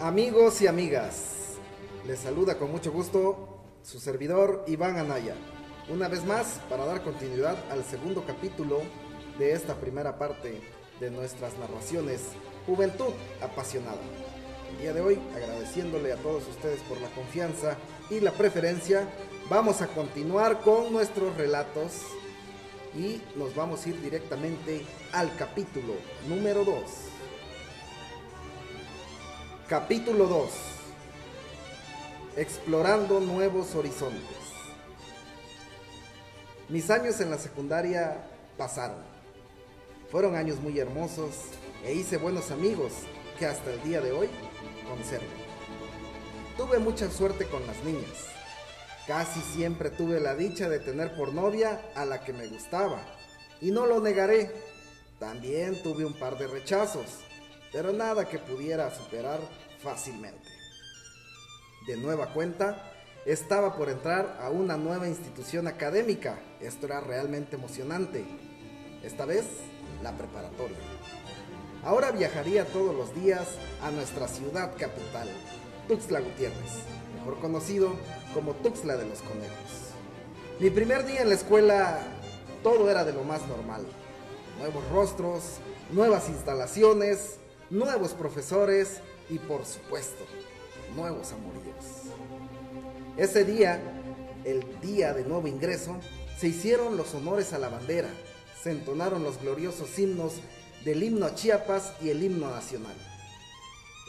Amigos y amigas, les saluda con mucho gusto su servidor Iván Anaya, una vez más para dar continuidad al segundo capítulo de esta primera parte de nuestras narraciones Juventud Apasionada. El día de hoy, agradeciéndole a todos ustedes por la confianza y la preferencia, vamos a continuar con nuestros relatos y nos vamos a ir directamente al capítulo número 2. Capítulo 2. Explorando nuevos horizontes. Mis años en la secundaria pasaron. Fueron años muy hermosos e hice buenos amigos que hasta el día de hoy conservo. Tuve mucha suerte con las niñas. Casi siempre tuve la dicha de tener por novia a la que me gustaba, y no lo negaré. También tuve un par de rechazos, pero nada que pudiera superar fácilmente. De nueva cuenta, estaba por entrar a una nueva institución académica. Esto era realmente emocionante. Esta vez, la preparatoria. Ahora viajaría todos los días a nuestra ciudad capital, Tuxtla Gutiérrez, mejor conocido como Tuxtla de los Conejos. Mi primer día en la escuela, todo era de lo más normal. Nuevos rostros, nuevas instalaciones, nuevos profesores y, por supuesto, nuevos amoríos. Ese día, el día de nuevo ingreso, se hicieron los honores a la bandera, se entonaron los gloriosos himnos del himno a Chiapas y el himno nacional.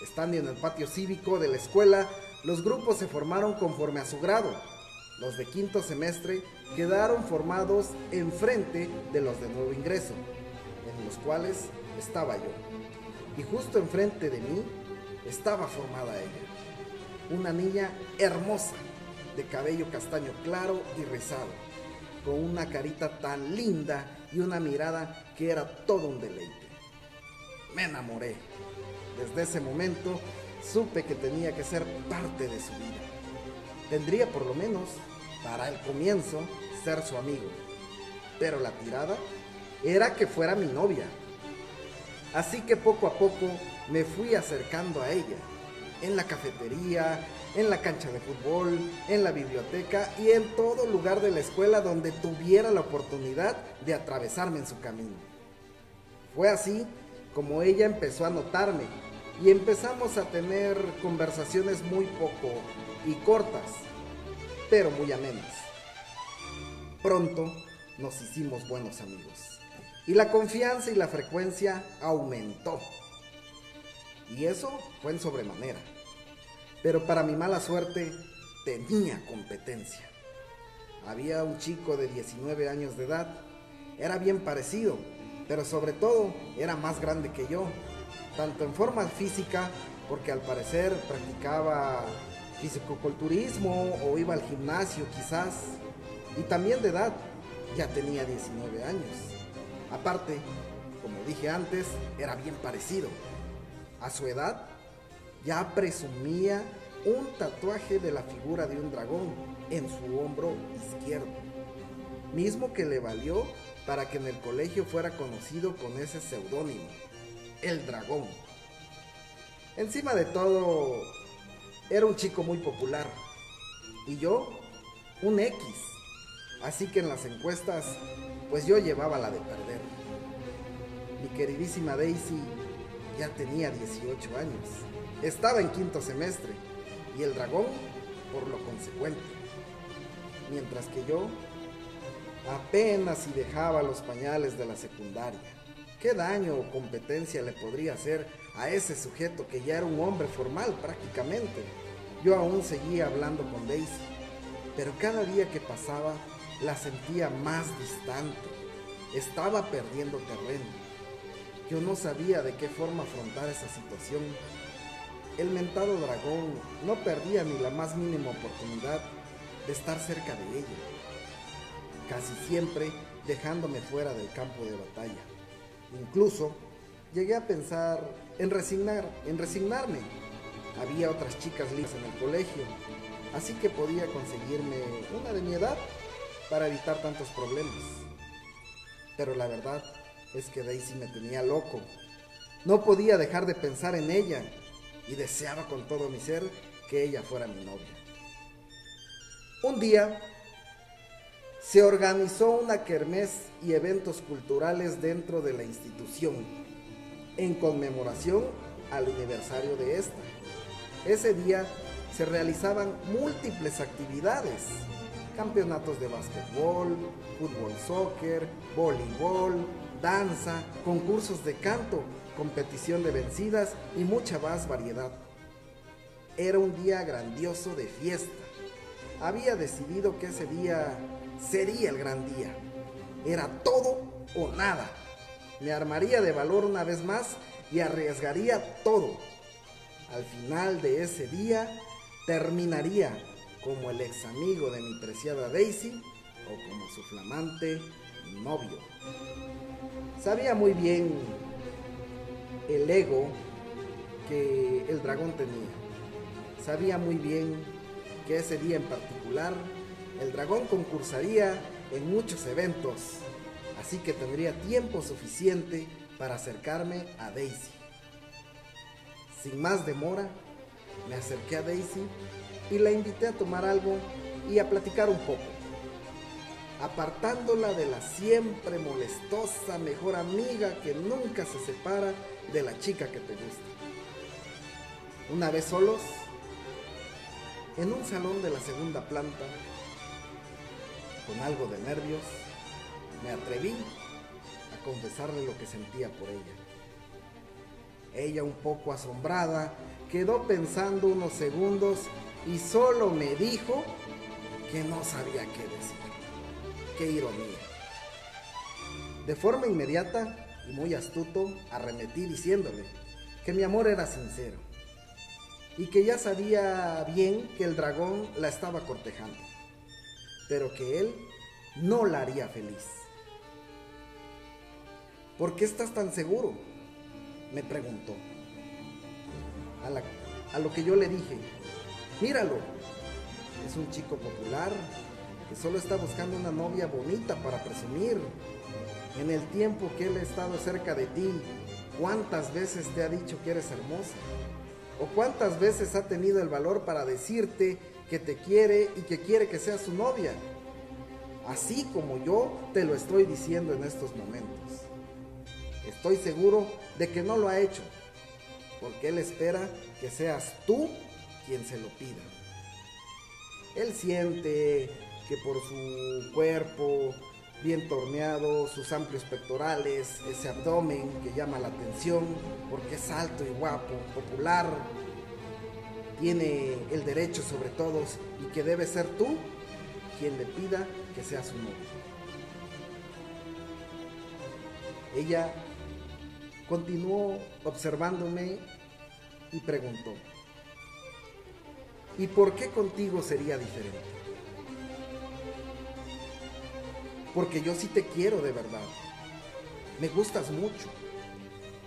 Estando en el patio cívico de la escuela, los grupos se formaron conforme a su grado. Los de quinto semestre quedaron formados enfrente de los de nuevo ingreso, en los cuales estaba yo. Y justo enfrente de mí estaba formada ella, una niña hermosa, de cabello castaño claro y rizado, con una carita tan linda y una mirada que era todo un deleite. Me enamoré. Desde ese momento supe que tenía que ser parte de su vida. Tendría, por lo menos para el comienzo, ser su amigo, pero la tirada era que fuera mi novia. Así que poco a poco me fui acercando a ella, en la cafetería, en la cancha de fútbol, en la biblioteca y en todo lugar de la escuela donde tuviera la oportunidad de atravesarme en su camino. Fue así como ella empezó a notarme y empezamos a tener conversaciones muy poco y cortas, pero muy amenas. Pronto nos hicimos buenos amigos y la confianza y la frecuencia aumentó. Y eso fue en sobremanera. Pero para mi mala suerte, tenía competencia. Había un chico de 19 años de edad. Era bien parecido, pero sobre todo era más grande que yo, tanto en forma física, porque al parecer practicaba fisicoculturismo o iba al gimnasio quizás, y también de edad, ya tenía 19 años. Aparte, como dije antes, era bien parecido. A su edad, ya presumía un tatuaje de la figura de un dragón en su hombro izquierdo, mismo que le valió para que en el colegio fuera conocido con ese seudónimo, el dragón. Encima de todo, era un chico muy popular y yo, un X, así que en las encuestas, pues yo llevaba la de perder. Mi queridísima Daisy ya tenía 18 años. Estaba en quinto semestre y el dragón por lo consecuente, mientras que yo apenas si dejaba los pañales de la secundaria. ¿Qué daño o competencia le podría hacer a ese sujeto que ya era un hombre formal prácticamente? Yo aún seguía hablando con Daisy, pero cada día que pasaba la sentía más distante. Estaba perdiendo terreno. Yo no sabía de qué forma afrontar esa situación. El mentado dragón no perdía ni la más mínima oportunidad de estar cerca de ella, casi siempre dejándome fuera del campo de batalla. Incluso llegué a pensar en resignarme. Había otras chicas lindas en el colegio, así que podía conseguirme una de mi edad para evitar tantos problemas. Pero la verdad es que Daisy me tenía loco. No podía dejar de pensar en ella. y deseaba con todo mi ser que ella fuera mi novia. Un día se organizó una kermés y eventos culturales dentro de la institución en conmemoración al aniversario de esta. Ese día se realizaban múltiples actividades, campeonatos de básquetbol, fútbol, soccer, voleibol, danza, concursos de canto, competición de vencidas y mucha más variedad. Era un día grandioso de fiesta. Había decidido que ese día sería el gran día. Era todo o nada. Me armaría de valor una vez más y arriesgaría todo. Al final de ese día terminaría como el ex amigo de mi preciada Daisy o como su flamante novio. Sabía muy bien el ego que el dragón tenía. Sabía muy bien que ese día en particular el dragón concursaría en muchos eventos, así que tendría tiempo suficiente para acercarme a Daisy. Sin más demora, me acerqué a Daisy y la invité a tomar algo y a platicar un poco, apartándola de la siempre molestosa mejor amiga que nunca se separa de la chica que te gusta. Una vez solos, en un salón de la segunda planta, con algo de nervios, me atreví a confesarle lo que sentía por ella. Ella, un poco asombrada, quedó pensando unos segundos y solo me dijo que no sabía qué decir. ¡Qué ironía! De forma inmediata y muy astuto, arremetí diciéndole que mi amor era sincero y que ya sabía bien que el dragón la estaba cortejando, pero que él no la haría feliz. ¿Por qué estás tan seguro?, me preguntó. A lo que yo le dije: míralo, es un chico popular que solo está buscando una novia bonita para presumir. En el tiempo que él ha estado cerca de ti, ¿cuántas veces te ha dicho que eres hermosa? ¿O cuántas veces ha tenido el valor para decirte que te quiere y que quiere que seas su novia, así como yo te lo estoy diciendo en estos momentos? Estoy seguro de que no lo ha hecho, porque él espera que seas tú quien se lo pida. Él siente que por su cuerpo bien torneado, sus amplios pectorales, ese abdomen que llama la atención, porque es alto y guapo, popular, tiene el derecho sobre todos y que debe ser tú quien le pida que seas su novio. Ella continuó observándome y preguntó: ¿y por qué contigo sería diferente? Porque yo sí te quiero de verdad, me gustas mucho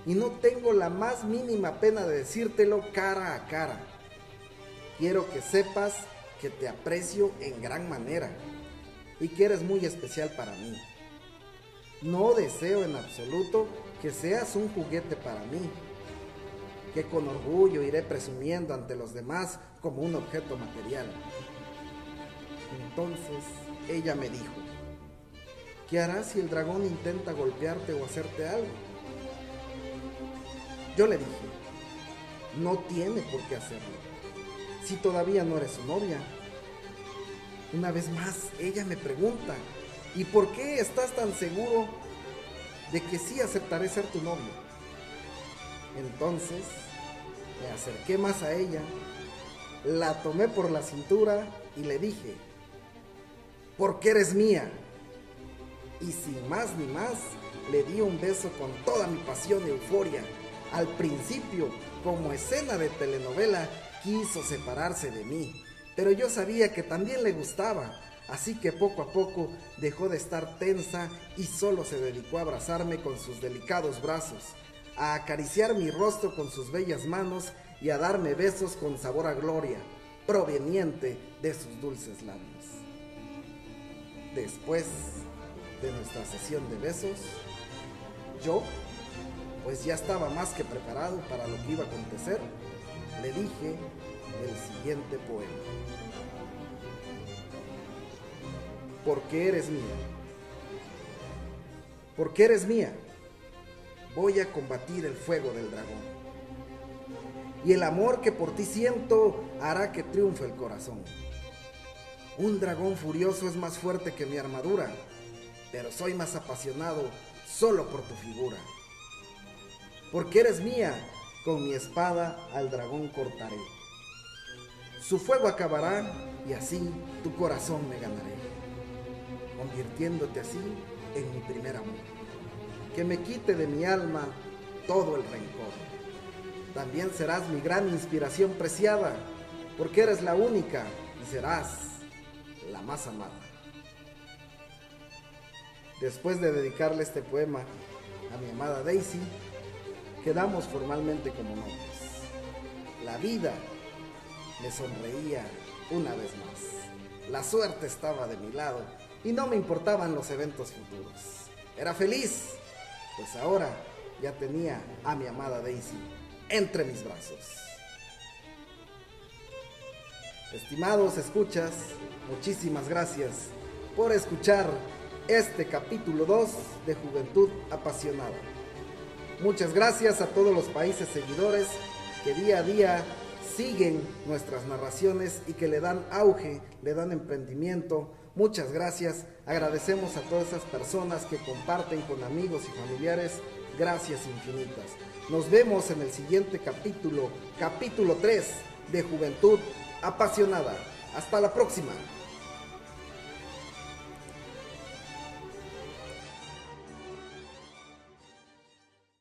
y no tengo la más mínima pena de decírtelo cara a cara. Quiero que sepas que te aprecio en gran manera y que eres muy especial para mí. No deseo en absoluto que seas un juguete para mí, que con orgullo iré presumiendo ante los demás como un objeto material. Entonces ella me dijo: ¿qué harás si el dragón intenta golpearte o hacerte algo? Yo le dije: no tiene por qué hacerlo, si todavía no eres su novia. Una vez más ella me pregunta: ¿y por qué estás tan seguro de que sí aceptaré ser tu novio? Entonces me acerqué más a ella, la tomé por la cintura y le dije: porque eres mía. Y sin más ni más, le di un beso con toda mi pasión y euforia. Al principio, como escena de telenovela, quiso separarse de mí, pero yo sabía que también le gustaba. Así que poco a poco dejó de estar tensa y solo se dedicó a abrazarme con sus delicados brazos, a acariciar mi rostro con sus bellas manos y a darme besos con sabor a gloria, proveniente de sus dulces labios. Después de nuestra sesión de besos, yo pues ya estaba más que preparado para lo que iba a acontecer le dije el siguiente poema. Porque eres mía. Porque eres mía, voy a combatir el fuego del dragón. Y el amor que por ti siento hará que triunfe el corazón. Un dragón furioso es más fuerte que mi armadura, pero soy más apasionado solo por tu figura. Porque eres mía, con mi espada al dragón cortaré. Su fuego acabará y así tu corazón me ganaré, convirtiéndote así en mi primer amor, que me quite de mi alma todo el rencor. También serás mi gran inspiración preciada, porque eres la única y serás la más amada. Después de dedicarle este poema a mi amada Daisy, quedamos formalmente como novios. La vida me sonreía una vez más. La suerte estaba de mi lado y no me importaban los eventos futuros. Era feliz, pues ahora ya tenía a mi amada Daisy entre mis brazos. Estimados escuchas, muchísimas gracias por escuchar este capítulo 2 de Juventud Apasionada. Muchas gracias a todos los países seguidores que día a día siguen nuestras narraciones y que le dan auge, le dan emprendimiento. Muchas gracias. Agradecemos a todas esas personas que comparten con amigos y familiares. Gracias infinitas. Nos vemos en el siguiente capítulo, capítulo 3 de Juventud Apasionada. Hasta la próxima.